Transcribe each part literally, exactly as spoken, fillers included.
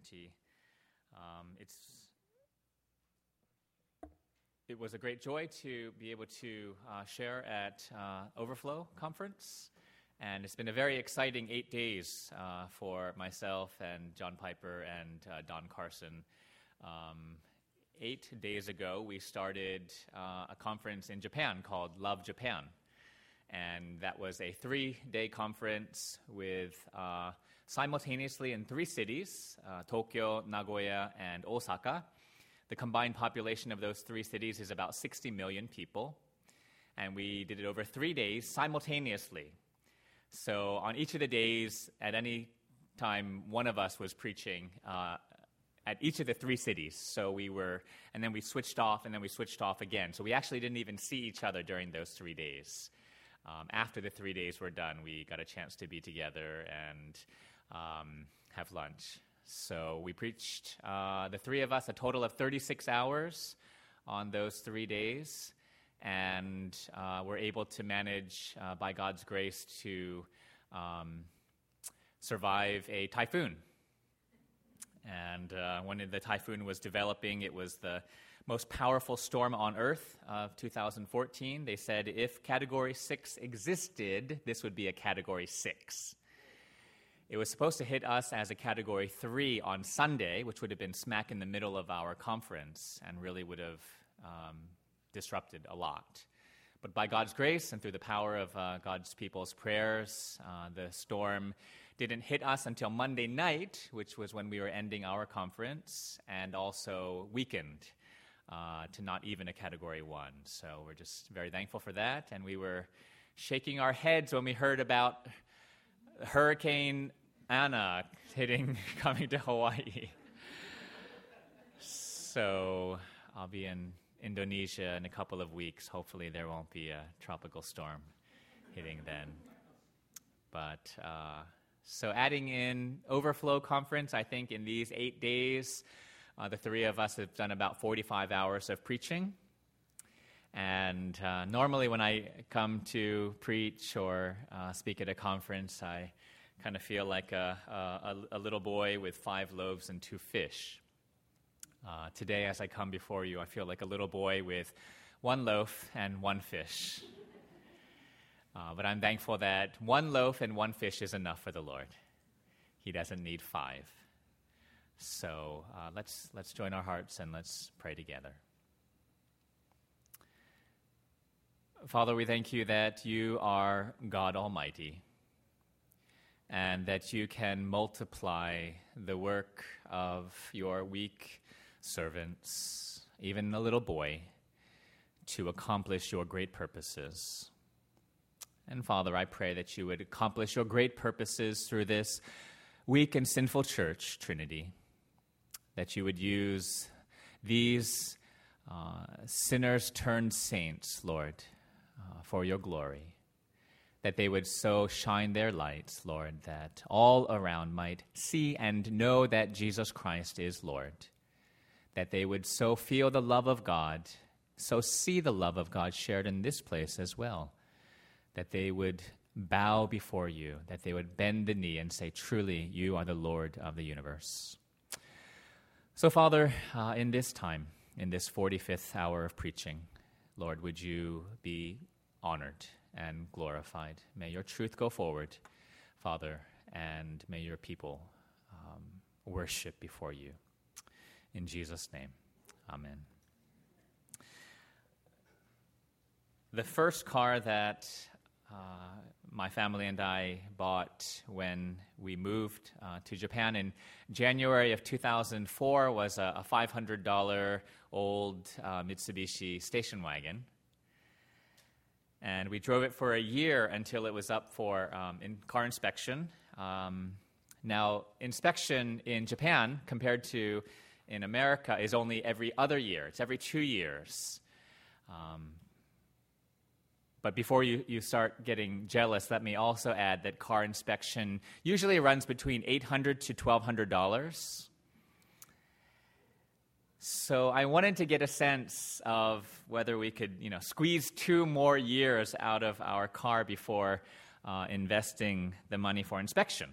community. Um, it's it was a great joy to be able to uh, share at uh, Overflow Conference, and it's been a very exciting eight days uh, for myself and John Piper and uh, Don Carson. Um, eight days ago, we started uh, a conference in Japan called Love Japan. And that was a three-day conference with uh, simultaneously in three cities, uh, Tokyo, Nagoya, and Osaka. The combined population of those three cities is about sixty million people. And we did it over three days simultaneously. So on each of the days, at any time, one of us was preaching uh, at each of the three cities. So we were, and then we switched off, and then we switched off again. So we actually didn't even see each other during those three days. Um, after the three days were done, we got a chance to be together and um, have lunch. So we preached, uh, the three of us, a total of thirty-six hours on those three days. And uh, we're able to manage, uh, by God's grace, to um, survive a typhoon. And uh, when the typhoon was developing, it was the most powerful storm on Earth of two thousand fourteen. They said if Category six existed, this would be a Category six. It was supposed to hit us as a Category three on Sunday, which would have been smack in the middle of our conference and really would have um, disrupted a lot. But by God's grace and through the power of uh, God's people's prayers, uh, the storm didn't hit us until Monday night, which was when we were ending our conference, and also weakened uh, to not even a Category one. So we're just very thankful for that. And we were shaking our heads when we heard about Hurricane Anna hitting, coming to Hawaii. So I'll be in Indonesia in a couple of weeks. Hopefully there won't be a tropical storm hitting then. But uh, so adding in Overflow Conference, I think in these eight days, uh, the three of us have done about forty-five hours of preaching. And uh, normally when I come to preach or uh, speak at a conference, I kind of feel like a, a, a little boy with five loaves and two fish. Uh, today, as I come before you, I feel like a little boy with one loaf and one fish. Uh, but I'm thankful that one loaf and one fish is enough for the Lord. He doesn't need five. So uh, let's let's join our hearts and let's pray together. Father, we thank you that you are God Almighty, and that you can multiply the work of your weak servants, even a little boy, to accomplish your great purposes. And Father, I pray that you would accomplish your great purposes through this weak and sinful church, Trinity, that you would use these uh, sinners turned saints, Lord, uh, for your glory, that they would so shine their lights, Lord, that all around might see and know that Jesus Christ is Lord, that they would so feel the love of God, so see the love of God shared in this place as well, that they would bow before you, that they would bend the knee and say, truly, you are the Lord of the universe. So, Father, uh, in this time, in this forty-fifth hour of preaching, Lord, would you be honored and glorified. May your truth go forward, Father, and may your people um, worship before you. In Jesus' name, amen. The first car that uh, my family and I bought when we moved uh, to Japan in January of two thousand four was a, a five hundred dollars old uh, Mitsubishi station wagon. And we drove it for a year until it was up for um, in car inspection. Um, now, inspection in Japan compared to in America is only every other year. It's every two years. Um, but before you, you start getting jealous, let me also add that car inspection usually runs between eight hundred dollars to twelve hundred dollars. So I wanted to get a sense of whether we could, you know, squeeze two more years out of our car before uh, investing the money for inspection.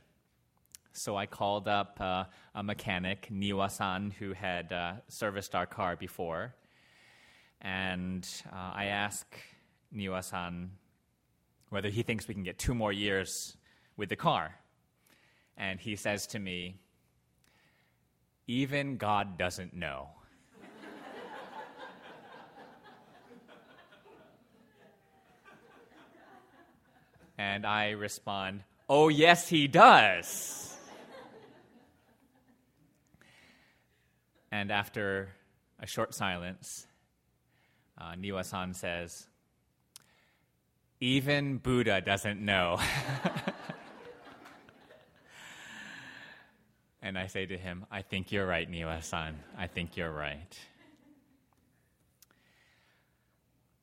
So I called up uh, a mechanic, Niwa-san, who had uh, serviced our car before. And uh, I asked Niwa-san whether he thinks we can get two more years with the car. And he says to me, "Even God doesn't know." And I respond, "Oh, yes, he does." And after a short silence, uh, Niwa-san says, "Even Buddha doesn't know." And I say to him, "I think you're right, Niwa-san. I think you're right."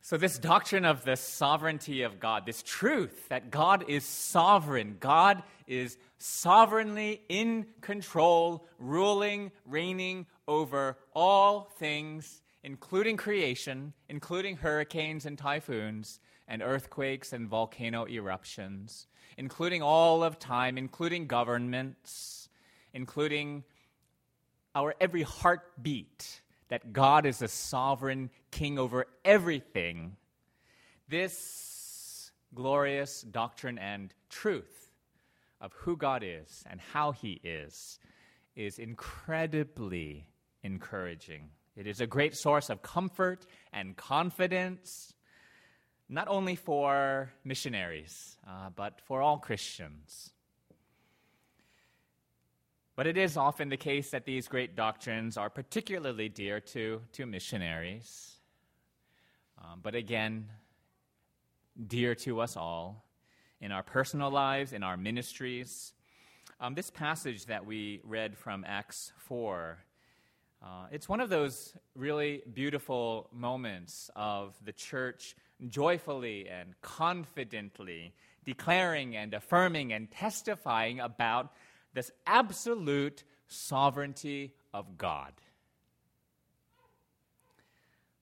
So this doctrine of the sovereignty of God, this truth that God is sovereign, God is sovereignly in control, ruling, reigning over all things, including creation, including hurricanes and typhoons, and earthquakes and volcano eruptions, including all of time, including governments, including our every heartbeat, that God is a sovereign king over everything. This glorious doctrine and truth of who God is and how he is is incredibly encouraging. It is a great source of comfort and confidence, not only for missionaries, uh, but for all Christians. But it is often the case that these great doctrines are particularly dear to, to missionaries. Um, but again, dear to us all in our personal lives, in our ministries. Um, this passage that we read from Acts four, uh, it's one of those really beautiful moments of the church joyfully and confidently declaring and affirming and testifying about this absolute sovereignty of God.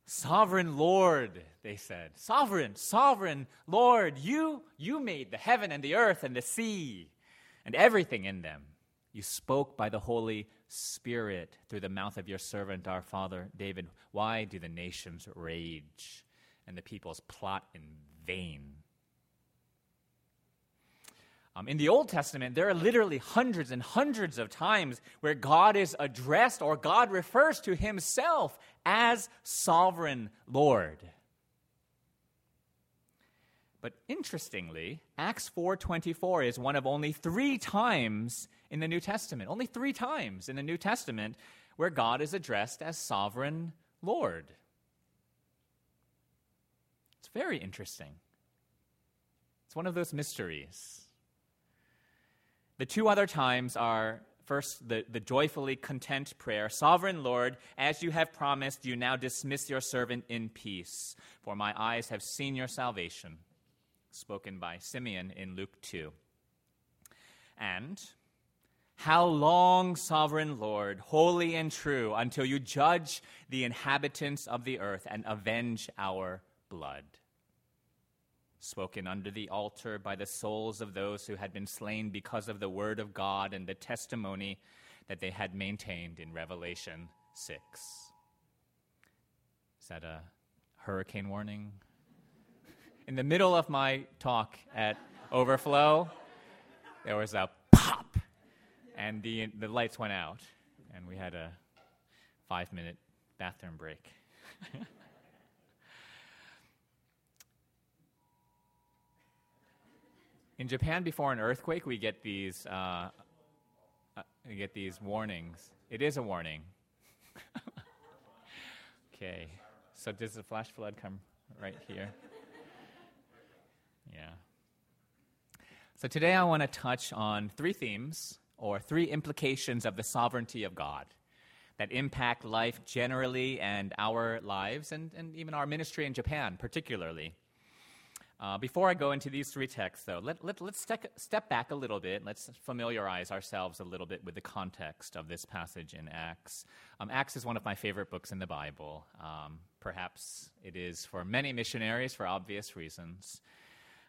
"Sovereign Lord," they said. "Sovereign, sovereign Lord, you, you made the heaven and the earth and the sea and everything in them. You spoke by the Holy Spirit through the mouth of your servant, our father David. Why do the nations rage and the peoples plot in vain?" Um, in the Old Testament, there are literally hundreds and hundreds of times where God is addressed or God refers to himself as sovereign Lord. But interestingly, Acts four twenty-four is one of only three times in the New Testament, only three times in the New Testament where God is addressed as sovereign Lord. It's very interesting. It's one of those mysteries. The two other times are, first, the, the joyfully content prayer. "Sovereign Lord, as you have promised, you now dismiss your servant in peace. For my eyes have seen your salvation," spoken by Simeon in Luke two. And, "How long, Sovereign Lord, holy and true, until you judge the inhabitants of the earth and avenge our blood," spoken under the altar by the souls of those who had been slain because of the word of God and the testimony that they had maintained in Revelation six. Is that a hurricane warning? In the middle of my talk at Overflow, there was a pop, and the the lights went out, and we had a five-minute bathroom break. In Japan, before an earthquake, we get these uh, uh, we get these warnings. It is a warning. Okay, so does the flash flood come right here? Yeah. So today I want to touch on three themes or three implications of the sovereignty of God that impact life generally and our lives and, and even our ministry in Japan particularly. Uh, before I go into these three texts, though, let, let, let's stec- step back a little bit. Let's familiarize ourselves a little bit with the context of this passage in Acts. Um, Acts is one of my favorite books in the Bible. Um, perhaps it is for many missionaries for obvious reasons.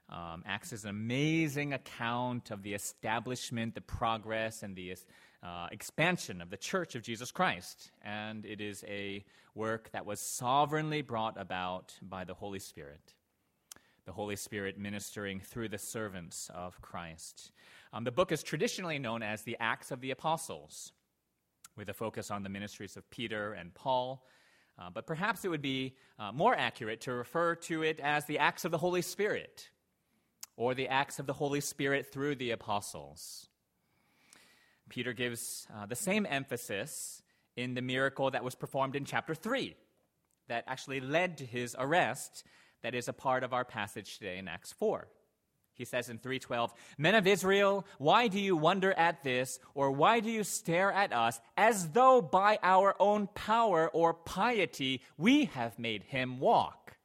um, acts as an amazing account of the establishment, the progress, and the uh, expansion of the Church of Jesus Christ. And it is a work that was sovereignly brought about by the Holy Spirit. The Holy Spirit ministering through the servants of Christ. Um, the book is traditionally known as the Acts of the Apostles, with a focus on the ministries of Peter and Paul. Uh, but perhaps it would be uh, more accurate to refer to it as the Acts of the Holy Spirit, or the Acts of the Holy Spirit through the Apostles. Peter gives uh, the same emphasis in the miracle that was performed in chapter three, that actually led to his arrest. That is a part of our passage today in Acts four. He says in three twelve, "Men of Israel, why do you wonder at this, or why do you stare at us, as though by our own power or piety we have made him walk?"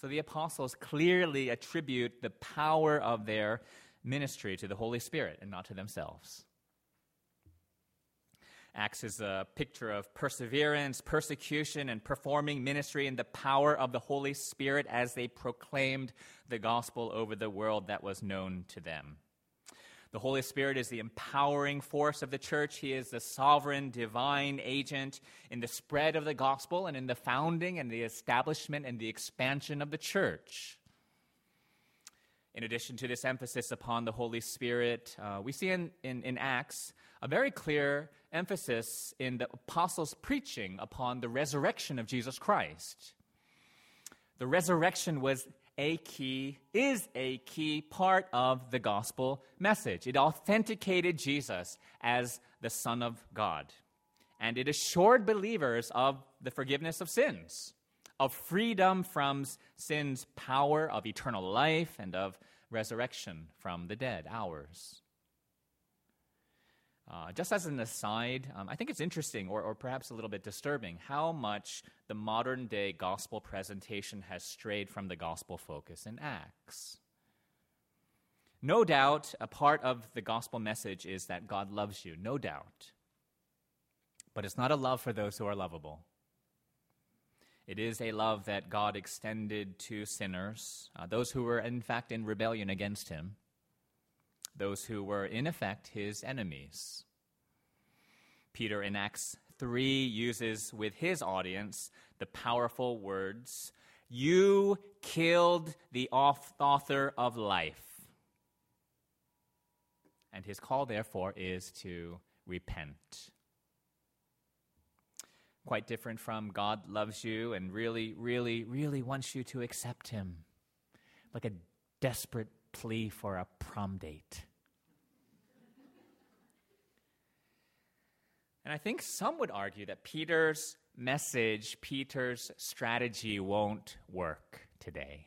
So the apostles clearly attribute the power of their ministry to the Holy Spirit and not to themselves. Acts is a picture of perseverance, persecution, and performing ministry in the power of the Holy Spirit as they proclaimed the gospel over the world that was known to them. The Holy Spirit is the empowering force of the church. He is the sovereign, divine agent in the spread of the gospel and in the founding and the establishment and the expansion of the church. In addition to this emphasis upon the Holy Spirit, uh, we see in, in, in Acts a very clear emphasis in the apostles' preaching upon the resurrection of Jesus Christ. The resurrection was a key, is a key part of the gospel message. It authenticated Jesus as the Son of God, and it assured believers of the forgiveness of sins, of freedom from sin's power, of eternal life, and of resurrection from the dead, ours. Uh, just as an aside, um, I think it's interesting, or, or perhaps a little bit disturbing, how much the modern-day gospel presentation has strayed from the gospel focus in Acts. No doubt, a part of the gospel message is that God loves you, no doubt. But it's not a love for those who are lovable. It is a love that God extended to sinners, uh, those who were, in fact, in rebellion against him, those who were, in effect, his enemies. Peter in Acts three uses with his audience the powerful words, "You killed the author of life." And his call, therefore, is to repent. Quite different from God loves you and really, really, really wants you to accept him. Like a desperate plea for a prom date. And I think some would argue that Peter's message, Peter's strategy won't work today.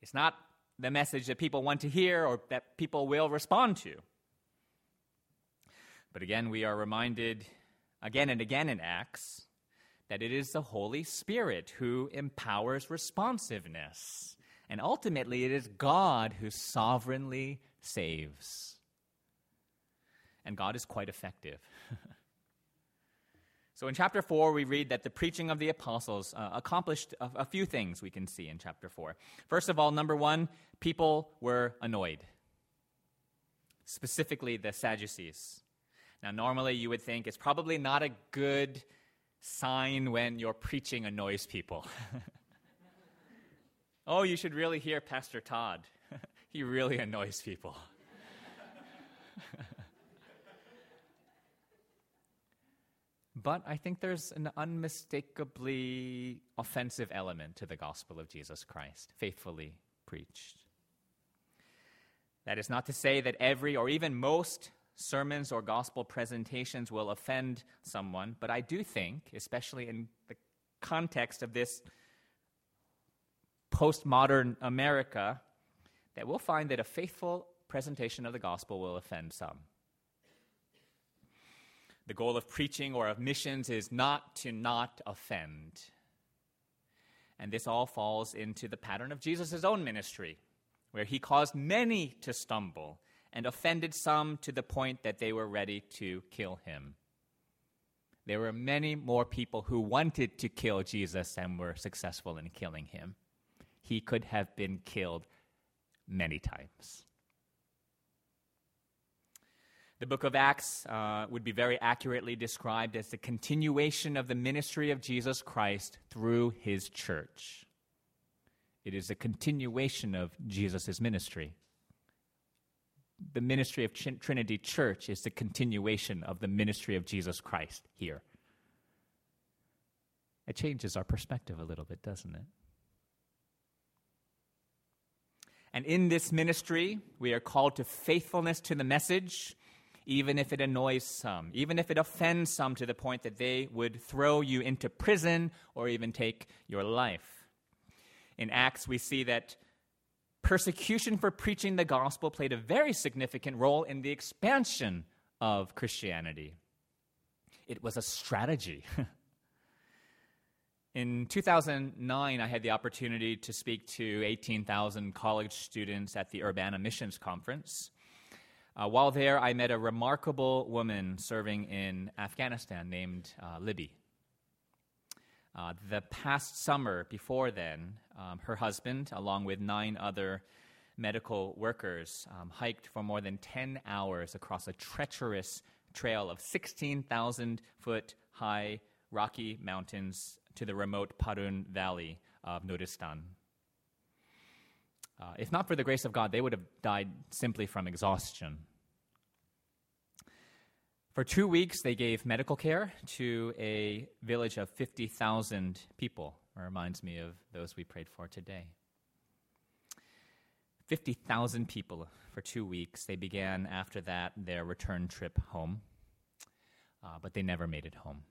It's not the message that people want to hear or that people will respond to. But again, we are reminded again and again in Acts, that it is the Holy Spirit who empowers responsiveness. And ultimately, it is God who sovereignly saves. And God is quite effective. So in chapter four, we read that the preaching of the apostles uh, accomplished a, a few things we can see in chapter four. First of all, number one, people were annoyed. Specifically, the Sadducees. Now, normally you would think it's probably not a good sign when your preaching annoys people. Oh, you should really hear Pastor Todd. He really annoys people. But I think there's an unmistakably offensive element to the gospel of Jesus Christ, faithfully preached. That is not to say that every or even most sermons or gospel presentations will offend someone, but I do think, especially in the context of this postmodern America, that we'll find that a faithful presentation of the gospel will offend some. The goal of preaching or of missions is not to not offend. And this all falls into the pattern of Jesus' own ministry, where he caused many to stumble and offended some to the point that they were ready to kill him. there were many more people who wanted to kill Jesus and were successful in killing him. He could have been killed many times. The book of Acts uh, would be very accurately described as the continuation of the ministry of Jesus Christ through his church. It is a continuation of Jesus' ministry. The ministry of Trin- Trinity Church is the continuation of the ministry of Jesus Christ here. It changes our perspective a little bit, doesn't it? And in this ministry, we are called to faithfulness to the message, even if it annoys some, even if it offends some to the point that they would throw you into prison or even take your life. In Acts, we see that persecution for preaching the gospel played a very significant role in the expansion of Christianity. It was a strategy. In two thousand nine, I had the opportunity to speak to eighteen thousand college students at the Urbana Missions Conference. Uh, while there, I met a remarkable woman serving in Afghanistan named uh, Libby. Uh, the past summer before then, um, her husband, along with nine other medical workers, um, hiked for more than ten hours across a treacherous trail of sixteen thousand foot high rocky mountains to the remote Parun Valley of Nuristan. Uh, if not for the grace of God, they would have died simply from exhaustion. For two weeks, they gave medical care to a village of fifty thousand people. It reminds me of those we prayed for today. fifty thousand people for two weeks. They began after that their return trip home, uh, but they never made it home.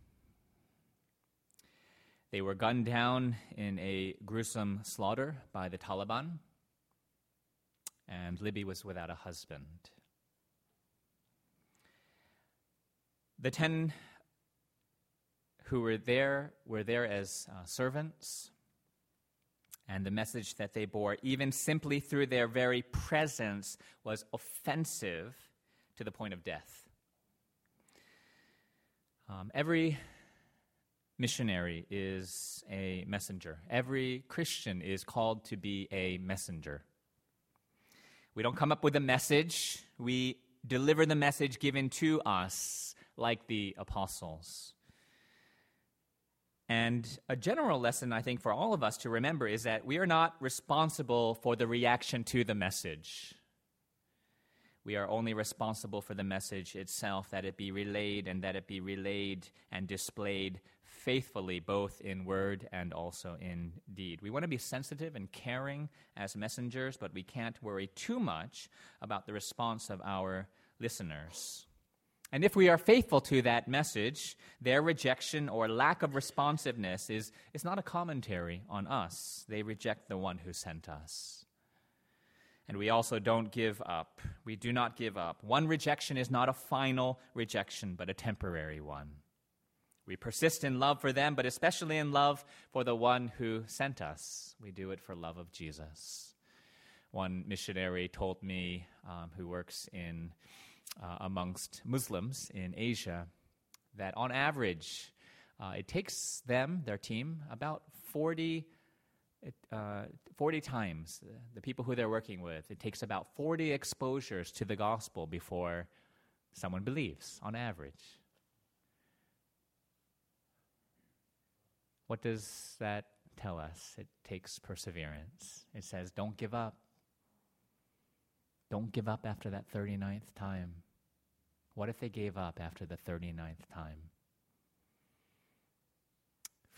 They were gunned down in a gruesome slaughter by the Taliban, and Libby was without a husband. The ten who were there were there as uh, servants, and the message that they bore, even simply through their very presence, was offensive to the point of death. Um, every missionary is a messenger. Every Christian is called to be a messenger. We don't come up with a message. We deliver the message given to us, like the apostles. And a general lesson, I think, for all of us to remember is that we are not responsible for the reaction to the message. We are only responsible for the message itself, that it be relayed and that it be relayed and displayed faithfully, both in word and also in deed. We want to be sensitive and caring as messengers, but we can't worry too much about the response of our listeners. And if we are faithful to that message, their rejection or lack of responsiveness is, is not a commentary on us. They reject the one who sent us. And we also don't give up. We do not give up. One rejection is not a final rejection, but a temporary one. We persist in love for them, but especially in love for the one who sent us. We do it for love of Jesus. One missionary told me, um, who works in Uh, amongst Muslims in Asia, that on average, uh, it takes them, their team, about forty, uh, forty times, the people who they're working with, it takes about forty exposures to the gospel before someone believes, on average. What does that tell us? It takes perseverance. It says, don't give up. Don't give up after that thirty-ninth time. What if they gave up after the thirty-ninth time?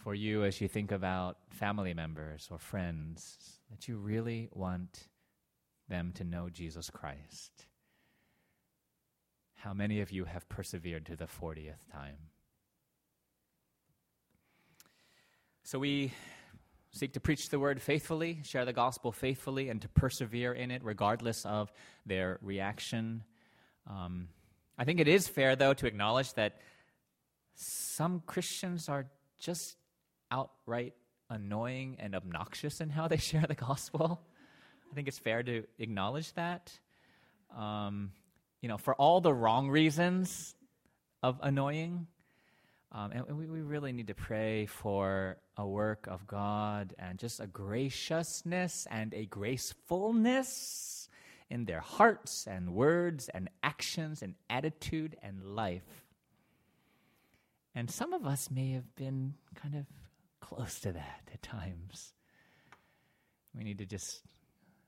For you, as you think about family members or friends, that you really want them to know Jesus Christ, how many of you have persevered to the fortieth time? So we seek to preach the word faithfully, share the gospel faithfully, and to persevere in it regardless of their reaction. Um, I think it is fair, though, to acknowledge that some Christians are just outright annoying and obnoxious in how they share the gospel. I think it's fair to acknowledge that. Um, you know, for all the wrong reasons of annoying, Um, and we, we really need to pray for a work of God and just a graciousness and a gracefulness in their hearts and words and actions and attitude and life. And some of us may have been kind of close to that at times. We need to just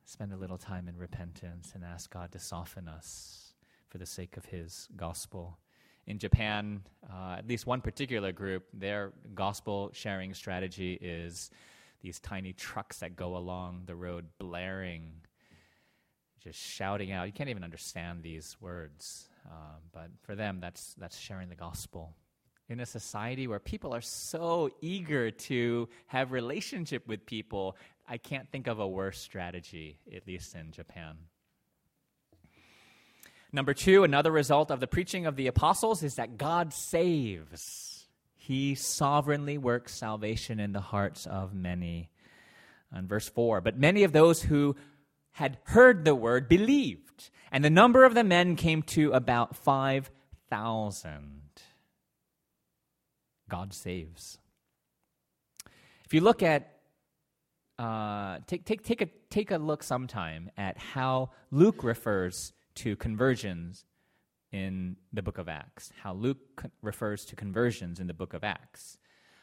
spend a little time in repentance and ask God to soften us for the sake of His gospel. In Japan, uh, at least one particular group, their gospel sharing strategy is these tiny trucks that go along the road blaring, just shouting out. You can't even understand these words, um, but for them, that's that's sharing the gospel. In a society where people are so eager to have relationship with people, I can't think of a worse strategy, at least in Japan. Number two, another result of the preaching of the apostles is that God saves. He sovereignly works salvation in the hearts of many. On verse four, but many of those who had heard the word believed, and the number of the men came to about five thousand. God saves. If you look at uh, take take take a take a look sometime at how Luke refers to conversions in the book of Acts, how Luke co- refers to conversions in the book of Acts.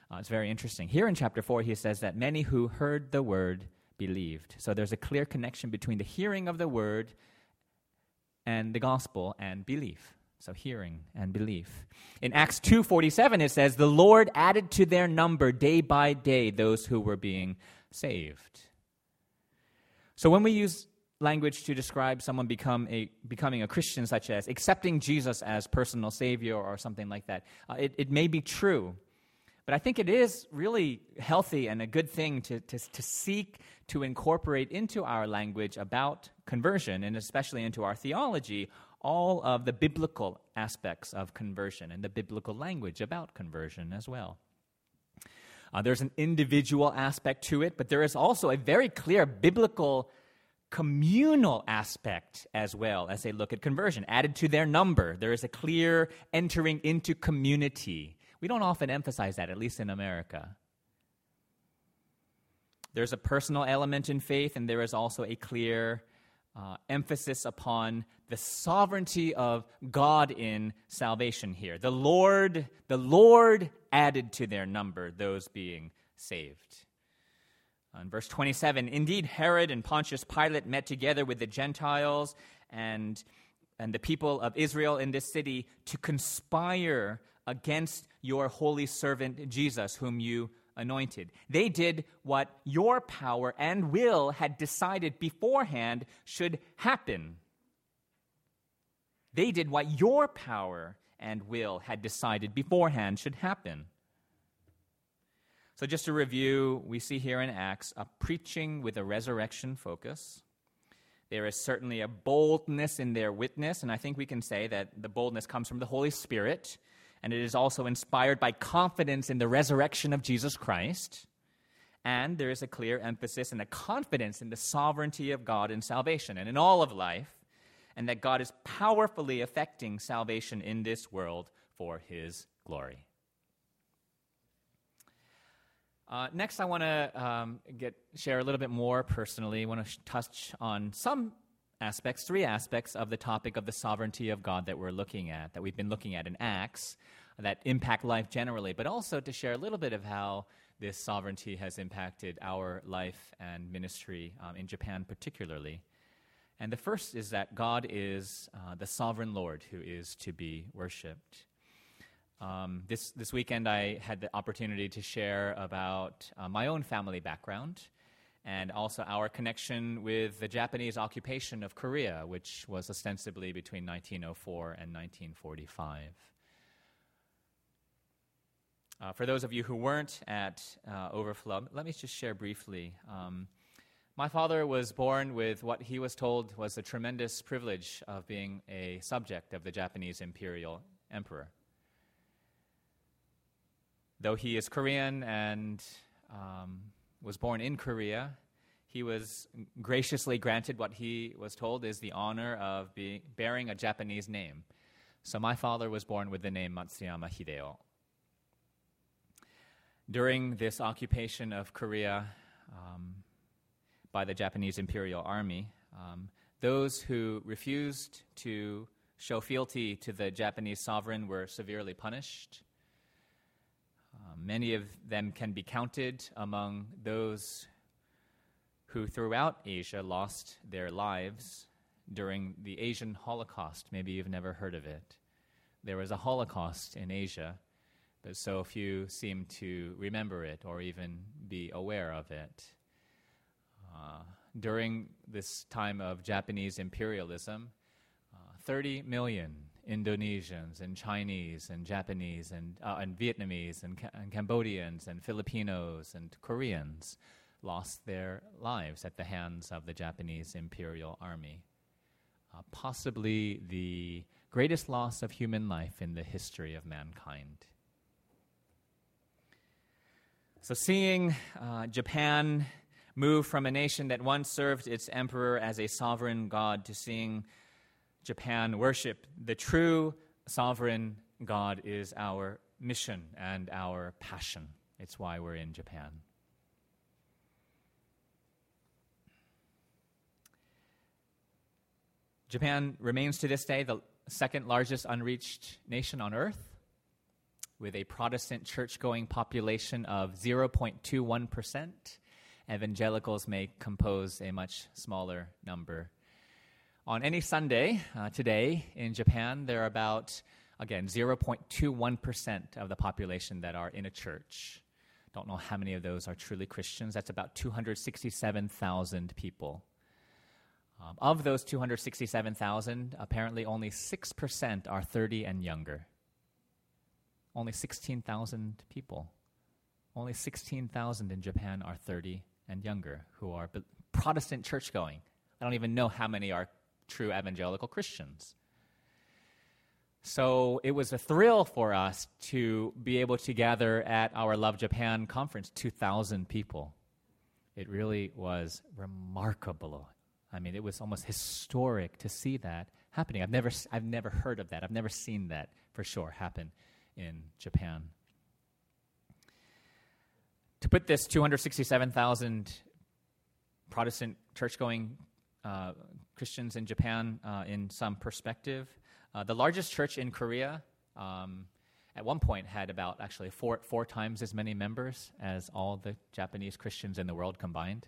Uh, it's very interesting. Here in chapter four, he says that many who heard the word believed. So there's a clear connection between the hearing of the word and the gospel and belief. So hearing and belief. In Acts two forty-seven, it says, the Lord added to their number day by day those who were being saved. So when we use language to describe someone become a, becoming a Christian, such as accepting Jesus as personal Savior or something like that. Uh, it, it may be true, but I think it is really healthy and a good thing to, to, to seek to incorporate into our language about conversion, and especially into our theology, all of the biblical aspects of conversion and the biblical language about conversion as well. Uh, there's an individual aspect to it, but there is also a very clear biblical communal aspect as well as they look at conversion. Added to their number, there is a clear entering into community. We don't often emphasize that, at least in America. There's a personal element in faith, and there is also a clear uh, emphasis upon the sovereignty of God in salvation here. The Lord, the Lord added to their number those being saved. In verse twenty-seven, indeed Herod and Pontius Pilate met together with the Gentiles and, and the people of Israel in this city to conspire against your holy servant Jesus, whom you anointed. They did what your power and will had decided beforehand should happen. They did what your power and will had decided beforehand should happen. So just to review, we see here in Acts a preaching with a resurrection focus. There is certainly a boldness in their witness, and I think we can say that the boldness comes from the Holy Spirit, and it is also inspired by confidence in the resurrection of Jesus Christ. And there is a clear emphasis and a confidence in the sovereignty of God in salvation and in all of life, and that God is powerfully effecting salvation in this world for His glory. Uh, next, I want to um, get share a little bit more personally. I want to sh- touch on some aspects, three aspects of the topic of the sovereignty of God that we're looking at, that we've been looking at in Acts, that impact life generally, but also to share a little bit of how this sovereignty has impacted our life and ministry um, in Japan particularly. And the first is that God is uh, the sovereign Lord who is to be worshipped. Um, this this weekend, I had the opportunity to share about uh, my own family background and also our connection with the Japanese occupation of Korea, which was ostensibly between nineteen oh four and nineteen forty-five. Uh, for those of you who weren't at uh, Overflow, let me just share briefly. Um, my father was born with what he was told was the tremendous privilege of being a subject of the Japanese imperial emperor. Though he is Korean and um, was born in Korea, he was graciously granted what he was told is the honor of being, bearing a Japanese name. So my father was born with the name Matsuyama Hideo. during this occupation of Korea um, by the Japanese Imperial Army, um, those who refused to show fealty to the Japanese sovereign were severely punished. Uh, many of them can be counted among those who throughout Asia lost their lives during the Asian Holocaust. Maybe you've never heard of it. There was a Holocaust in Asia, but so few seem to remember it or even be aware of it. Uh, during this time of Japanese imperialism, uh, thirty million Indonesians and Chinese and Japanese and, uh, and Vietnamese and, Ca- and Cambodians and Filipinos and Koreans lost their lives at the hands of the Japanese Imperial Army. Uh, possibly the greatest loss of human life in the history of mankind. So seeing uh, Japan move from a nation that once served its emperor as a sovereign god to seeing Japan worship the true sovereign God is our mission and our passion. It's why we're in Japan. Japan remains to this day the second largest unreached nation on earth, with a Protestant church-going population of zero point two one percent. Evangelicals may compose a much smaller number. On any Sunday, uh, today, in Japan, there are about, again, zero point two one percent of the population that are in a church. Don't know how many of those are truly Christians. That's about two hundred sixty-seven thousand people. Um, of those two hundred sixty-seven thousand, apparently only six percent are thirty and younger. Only sixteen thousand people. Only sixteen thousand in Japan are thirty and younger who are Protestant church-going. I don't even know how many are true evangelical Christians. So it was a thrill for us to be able to gather at our Love Japan conference, two thousand people. It really was remarkable. I mean, it was almost historic to see that happening. I've never, I've never heard of that. I've never seen that for sure happen in Japan. To put this two hundred sixty-seven thousand Protestant church-going Uh, Christians in Japan uh, in some perspective. Uh, the largest church in Korea um, at one point had about actually four, four times as many members as all the Japanese Christians in the world combined.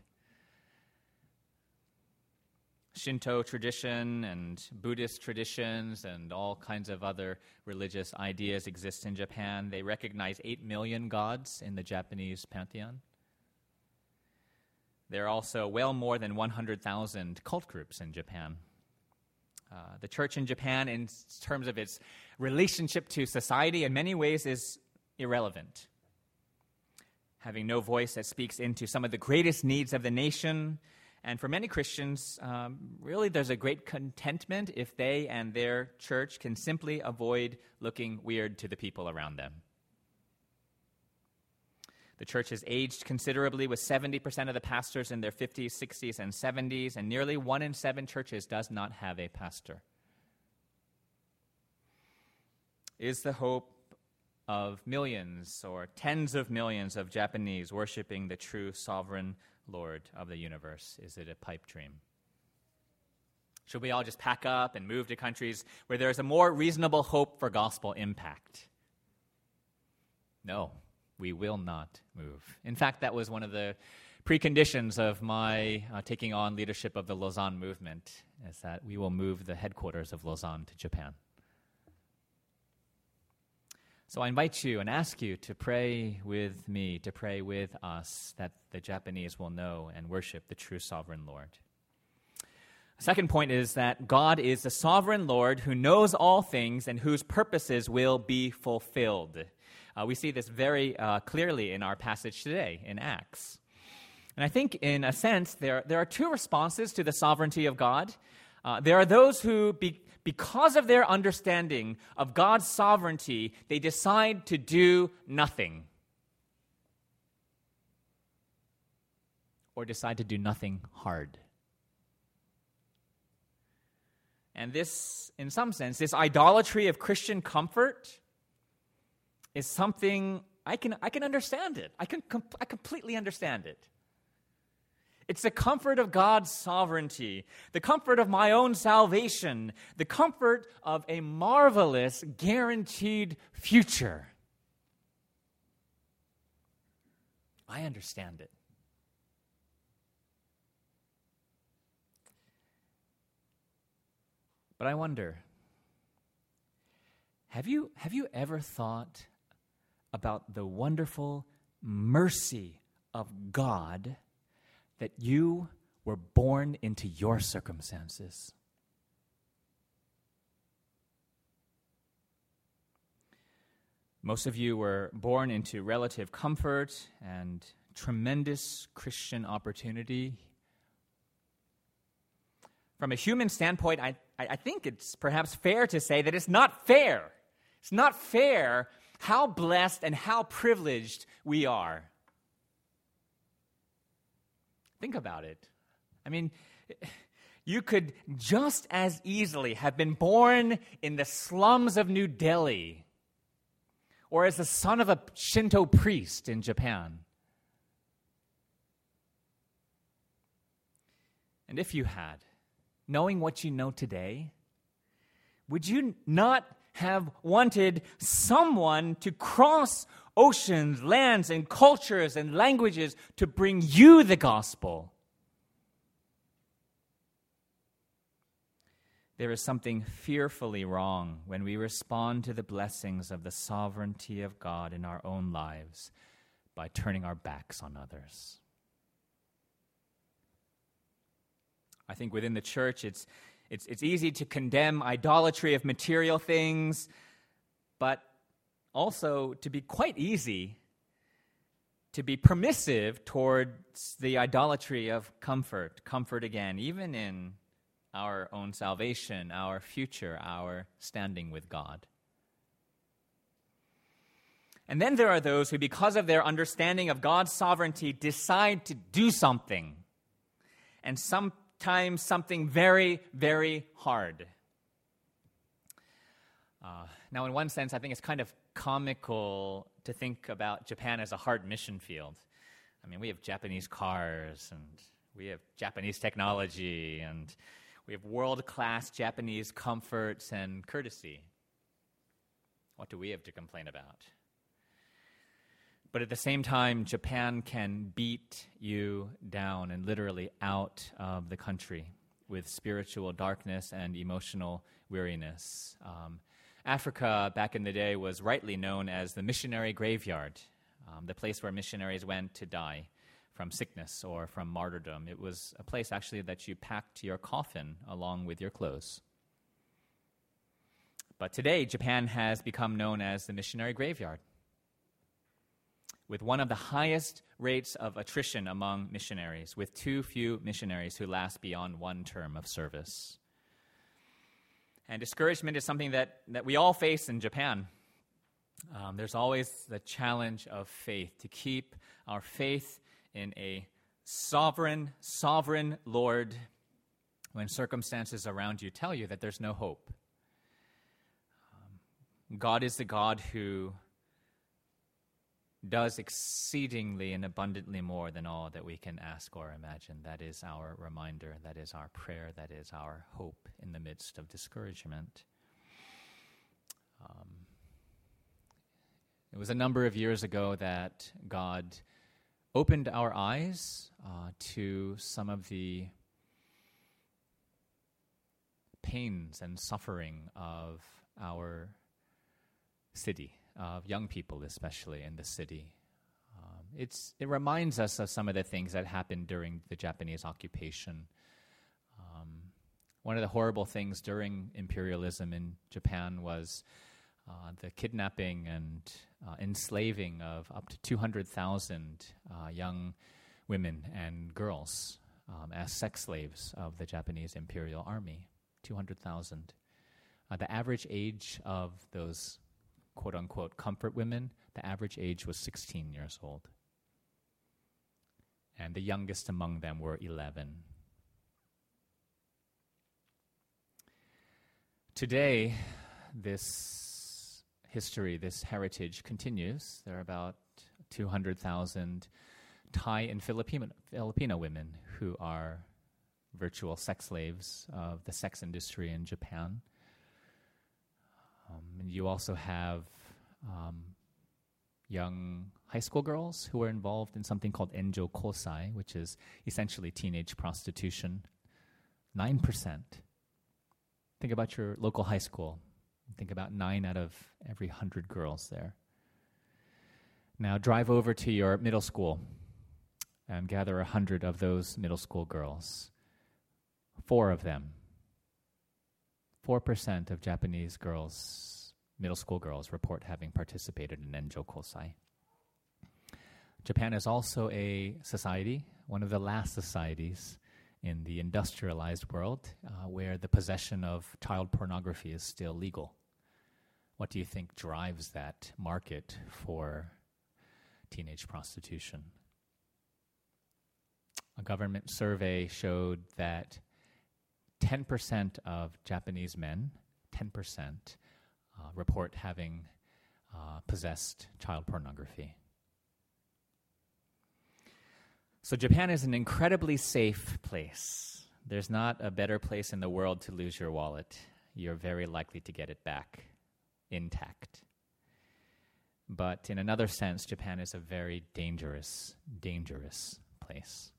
Shinto tradition and Buddhist traditions and all kinds of other religious ideas exist in Japan. They recognize eight million gods in the Japanese pantheon. There are also well more than one hundred thousand cult groups in Japan. Uh, the church in Japan, in terms of its relationship to society, in many ways is irrelevant. Having no voice that speaks into some of the greatest needs of the nation. And for many Christians, um, really there's a great contentment if they and their church can simply avoid looking weird to the people around them. The church has aged considerably, with seventy percent of the pastors in their fifties, sixties, and seventies, and nearly one in seven churches does not have a pastor. Is the hope of millions or tens of millions of Japanese worshiping the true sovereign Lord of the universe, is it a pipe dream? Should we all just pack up and move to countries where there is a more reasonable hope for gospel impact? No. We will not move. In fact, that was one of the preconditions of my uh, taking on leadership of the Lausanne movement, is that we will move the headquarters of Lausanne to Japan. So I invite you and ask you to pray with me, to pray with us, that the Japanese will know and worship the true sovereign Lord. The second point is that God is the sovereign Lord who knows all things and whose purposes will be fulfilled. Uh, we see this very uh, clearly in our passage today in Acts. And I think, in a sense, there, there are two responses to the sovereignty of God. Uh, there are those who, be, because of their understanding of God's sovereignty, they decide to do nothing. Or decide to do nothing hard. And this, in some sense, this idolatry of Christian comfort is something I can I can understand it. I can com- I completely understand it. It's the comfort of God's sovereignty, the comfort of my own salvation, the comfort of a marvelous, guaranteed future. I understand it. But I wonder, have you, have you ever thought about the wonderful mercy of God that you were born into your circumstances? Most of you were born into relative comfort and tremendous Christian opportunity. From a human standpoint, I, I think it's perhaps fair to say that it's not fair. It's not fair how blessed and how privileged we are. Think about it. I mean, you could just as easily have been born in the slums of New Delhi or as the son of a Shinto priest in Japan. And if you had, knowing what you know today, would you not have wanted someone to cross oceans, lands, and cultures and languages to bring you the gospel? There is something fearfully wrong when we respond to the blessings of the sovereignty of God in our own lives by turning our backs on others. I think within the church, it's It's it's easy to condemn idolatry of material things, but also to be quite easy to be permissive towards the idolatry of comfort, comfort again, even in our own salvation, our future, our standing with God. And then there are those who, because of their understanding of God's sovereignty, decide to do something, and some Time something very, very hard. Uh, now, in one sense, I think it's kind of comical to think about Japan as a hard mission field. I mean, we have Japanese cars, and we have Japanese technology, and we have world-class Japanese comforts and courtesy. What do we have to complain about? But at the same time, Japan can beat you down and literally out of the country with spiritual darkness and emotional weariness. Um, Africa, back in the day, was rightly known as the missionary graveyard, um, the place where missionaries went to die from sickness or from martyrdom. It was a place, actually, that you packed your coffin along with your clothes. But today, Japan has become known as the missionary graveyard, with one of the highest rates of attrition among missionaries, with too few missionaries who last beyond one term of service. And discouragement is something that, that we all face in Japan. Um, there's always the challenge of faith, to keep our faith in a sovereign, sovereign Lord when circumstances around you tell you that there's no hope. Um, God is the God who does exceedingly and abundantly more than all that we can ask or imagine. That is our reminder. That is our prayer. That is our hope in the midst of discouragement. Um, it was a number of years ago that God opened our eyes uh, to some of the pains and suffering of our city, of young people, especially in the city. Um, it's it reminds us of some of the things that happened during the Japanese occupation. Um, one of the horrible things during imperialism in Japan was uh, the kidnapping and uh, enslaving of up to two hundred thousand uh, young women and girls um, as sex slaves of the Japanese Imperial Army, two hundred thousand. Uh, the average age of those quote-unquote comfort women, the average age was sixteen years old. And the youngest among them were eleven. Today, this history, this heritage continues. There are about two hundred thousand Thai and Filipino, Filipino women who are virtual sex slaves of the sex industry in Japan. Um, and you also have um, young high school girls who are involved in something called Enjo Kosai, which is essentially teenage prostitution. Nine percent. Think about your local high school. Think about nine out of every hundred girls there. Now drive over to your middle school and gather a hundred of those middle school girls. Four of them. Four percent of Japanese girls, middle school girls, report having participated in Enjo Kosai. Japan is also a society, one of the last societies in the industrialized world, uh, where the possession of child pornography is still legal. What do you think drives that market for teenage prostitution? A government survey showed that ten percent of Japanese men, ten percent, uh, report having uh, possessed child pornography. So Japan is an incredibly safe place. There's not a better place in the world to lose your wallet. You're very likely to get it back intact. But in another sense, Japan is a very dangerous, dangerous place.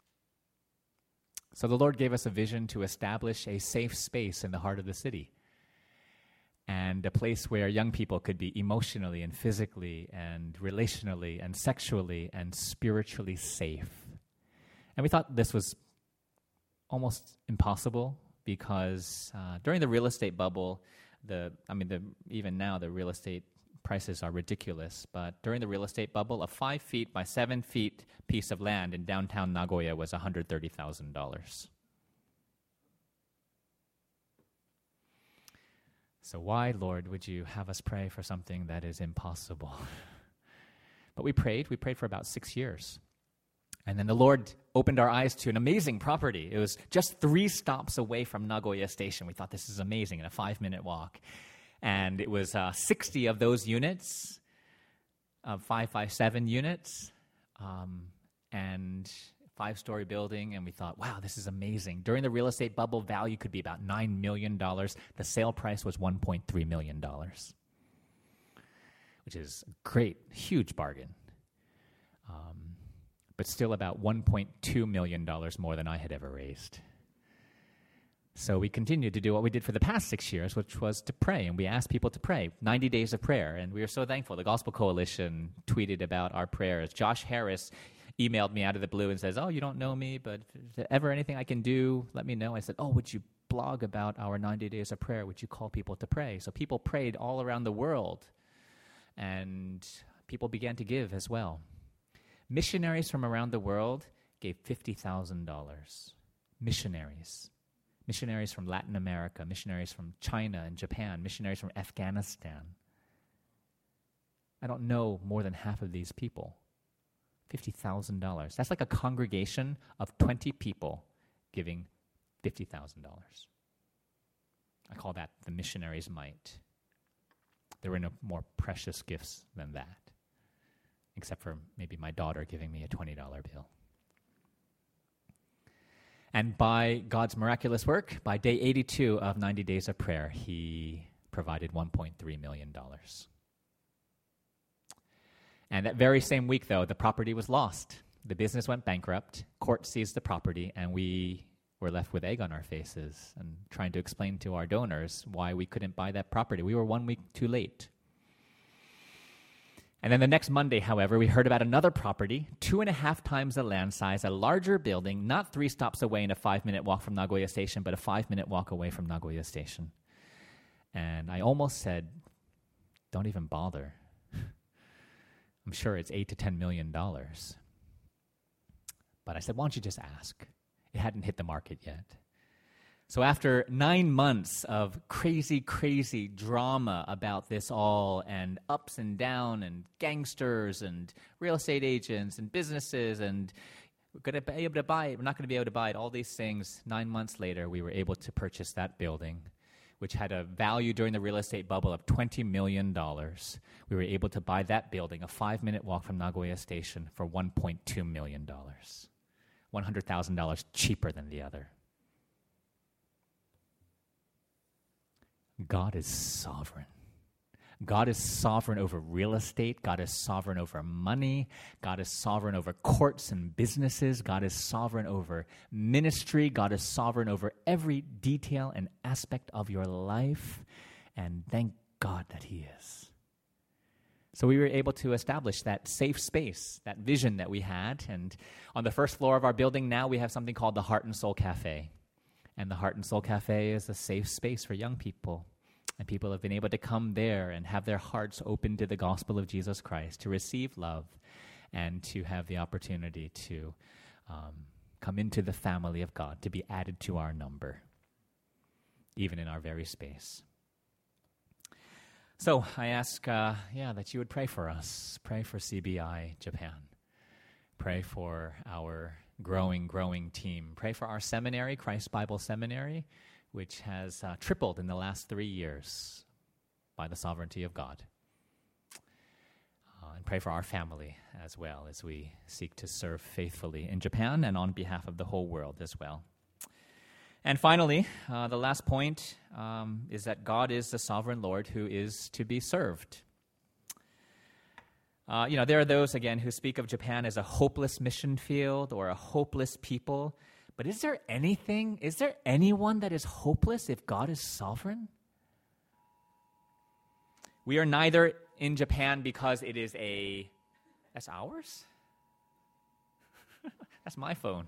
So the Lord gave us a vision to establish a safe space in the heart of the city, and a place where young people could be emotionally and physically and relationally and sexually and spiritually safe. And we thought this was almost impossible because uh, during the real estate bubble, the I mean, the, even now the real estate prices are ridiculous, but during the real estate bubble, a five feet by seven feet piece of land in downtown Nagoya was one hundred thirty thousand dollars. So why, Lord, would you have us pray for something that is impossible? But we prayed. We prayed for about six years. And then the Lord opened our eyes to an amazing property. It was just three stops away from Nagoya Station. We thought, this is amazing, in a five-minute walk. And it was uh, sixty of those units, uh, five five seven units, um, and five-story building, and we thought, wow, this is amazing. During the real estate bubble, value could be about nine million dollars. The sale price was one point three million dollars, which is a great, huge bargain, um, but still about one point two million dollars more than I had ever raised. So we continued to do what we did for the past six years, which was to pray, and we asked people to pray, ninety days of prayer, and we were so thankful. The Gospel Coalition tweeted about our prayers. Josh Harris emailed me out of the blue and says, oh, you don't know me, but if there's ever anything I can do, let me know. I said, oh, would you blog about our ninety days of prayer? Would you call people to pray? So people prayed all around the world, and people began to give as well. Missionaries from around the world gave fifty thousand dollars. Missionaries. Missionaries from Latin America, missionaries from China and Japan, missionaries from Afghanistan. I don't know more than half of these people. fifty thousand dollars. That's like a congregation of twenty people giving fifty thousand dollars. I call that the missionaries' might. There were no more precious gifts than that, except for maybe my daughter giving me a twenty dollar bill. And by God's miraculous work, by day eighty-two of ninety Days of Prayer, he provided one point three million dollars. And that very same week, though, the property was lost. The business went bankrupt, court seized the property, and we were left with egg on our faces and trying to explain to our donors why we couldn't buy that property. We were one week too late. And then the next Monday, however, we heard about another property, two and a half times the land size, a larger building, not three stops away and a five-minute walk from Nagoya Station, but a five-minute walk away from Nagoya Station. And I almost said, don't even bother. I'm sure it's eight to ten million dollars. But I said, why don't you just ask? It hadn't hit the market yet. So after nine months of crazy, crazy drama about this all, and ups and down, and gangsters, and real estate agents, and businesses, and we're going to be able to buy it, we're not going to be able to buy it, all these things, nine months later, we were able to purchase that building. which had a value during the real estate bubble of twenty million dollars. We were able to buy that building, a five-minute walk from Nagoya Station, for one point two million dollars. one hundred thousand dollars cheaper than the other. God is sovereign. God is sovereign over real estate. God is sovereign over money. God is sovereign over courts and businesses. God is sovereign over ministry. God is sovereign over every detail and aspect of your life. And thank God that He is. So we were able to establish that safe space, that vision that we had. And on the first floor of our building now, we have something called the Heart and Soul Cafe. And the Heart and Soul Cafe is a safe space for young people. And people have been able to come there and have their hearts open to the gospel of Jesus Christ, to receive love, and to have the opportunity to um, come into the family of God, to be added to our number, even in our very space. So I ask, uh, yeah, that you would pray for us. Pray for C B I Japan. Pray for our growing, growing team. Pray for our seminary, Christ Bible Seminary, which has uh, tripled in the last three years by the sovereignty of God. Uh, and pray for our family as well as we seek to serve faithfully in Japan and on behalf of the whole world as well. And finally, uh, the last point um, is that God is the sovereign Lord who is to be served. Uh, you know, there are those, again, who speak of Japan as a hopeless mission field or a hopeless people. But is there anything, is there anyone that is hopeless if God is sovereign? We are neither in Japan because it is a, that's ours? That's my phone.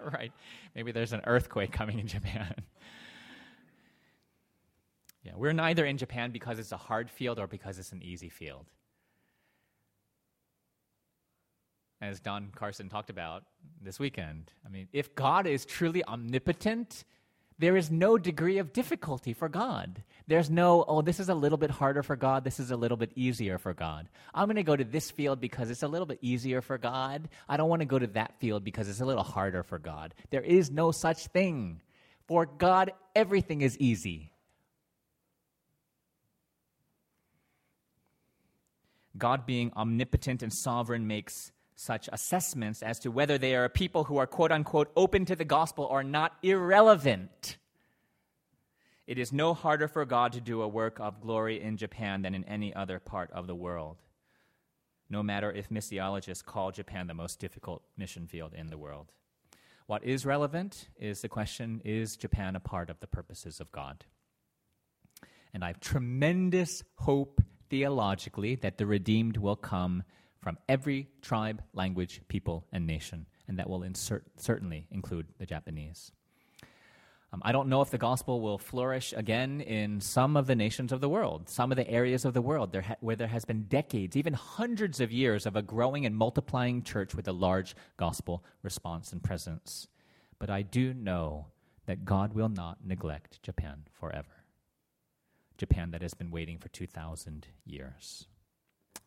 Right, maybe there's an earthquake coming in Japan. Yeah, we're neither in Japan because it's a hard field or because it's an easy field. As Don Carson talked about this weekend, I mean, if God is truly omnipotent, there is no degree of difficulty for God. There's no, oh, this is a little bit harder for God, this is a little bit easier for God. I'm going to go to this field because it's a little bit easier for God. I don't want to go to that field because it's a little harder for God. There is no such thing. For God, everything is easy. God being omnipotent and sovereign makes such assessments as to whether they are a people who are quote-unquote open to the gospel or not irrelevant. It is no harder for God to do a work of glory in Japan than in any other part of the world, no matter if missiologists call Japan the most difficult mission field in the world. What is relevant is the question, is Japan a part of the purposes of God? And I have tremendous hope theologically that the redeemed will come from every tribe, language, people, and nation, and that will insert, certainly include the Japanese. Um, I don't know if the gospel will flourish again in some of the nations of the world, some of the areas of the world there ha- where there has been decades, even hundreds of years of a growing and multiplying church with a large gospel response and presence. But I do know that God will not neglect Japan forever. Japan that has been waiting for two thousand years.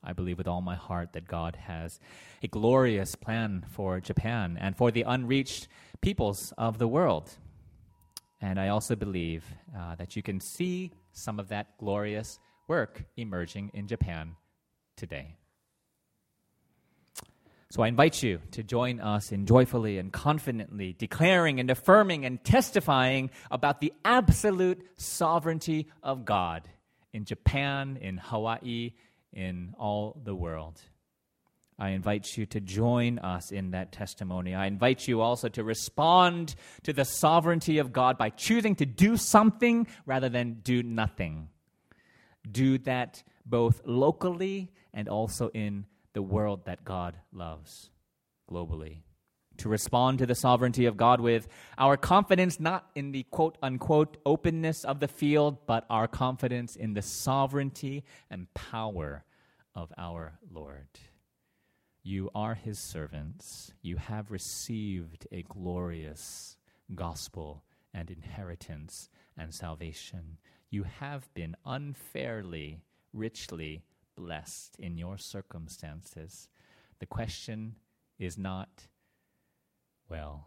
I believe with all my heart that God has a glorious plan for Japan and for the unreached peoples of the world. And I also believe uh, that you can see some of that glorious work emerging in Japan today. So I invite you to join us in joyfully and confidently declaring and affirming and testifying about the absolute sovereignty of God in Japan, in Hawaii, in all the world. I invite you to join us in that testimony. I invite you also to respond to the sovereignty of God by choosing to do something rather than do nothing. Do that both locally and also in the world that God loves globally. To respond to the sovereignty of God with our confidence not in the quote-unquote openness of the field, but our confidence in the sovereignty and power of our Lord. You are His servants. You have received a glorious gospel and inheritance and salvation. You have been unfairly, richly blessed in your circumstances. The question is not, well,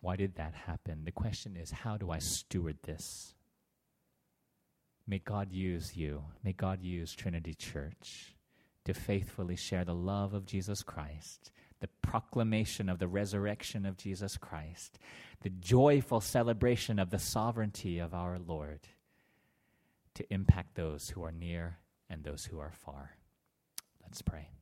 why did that happen? The question is, how do I steward this? May God use you. May God use Trinity Church to faithfully share the love of Jesus Christ, the proclamation of the resurrection of Jesus Christ, the joyful celebration of the sovereignty of our Lord to impact those who are near and those who are far. Let's pray.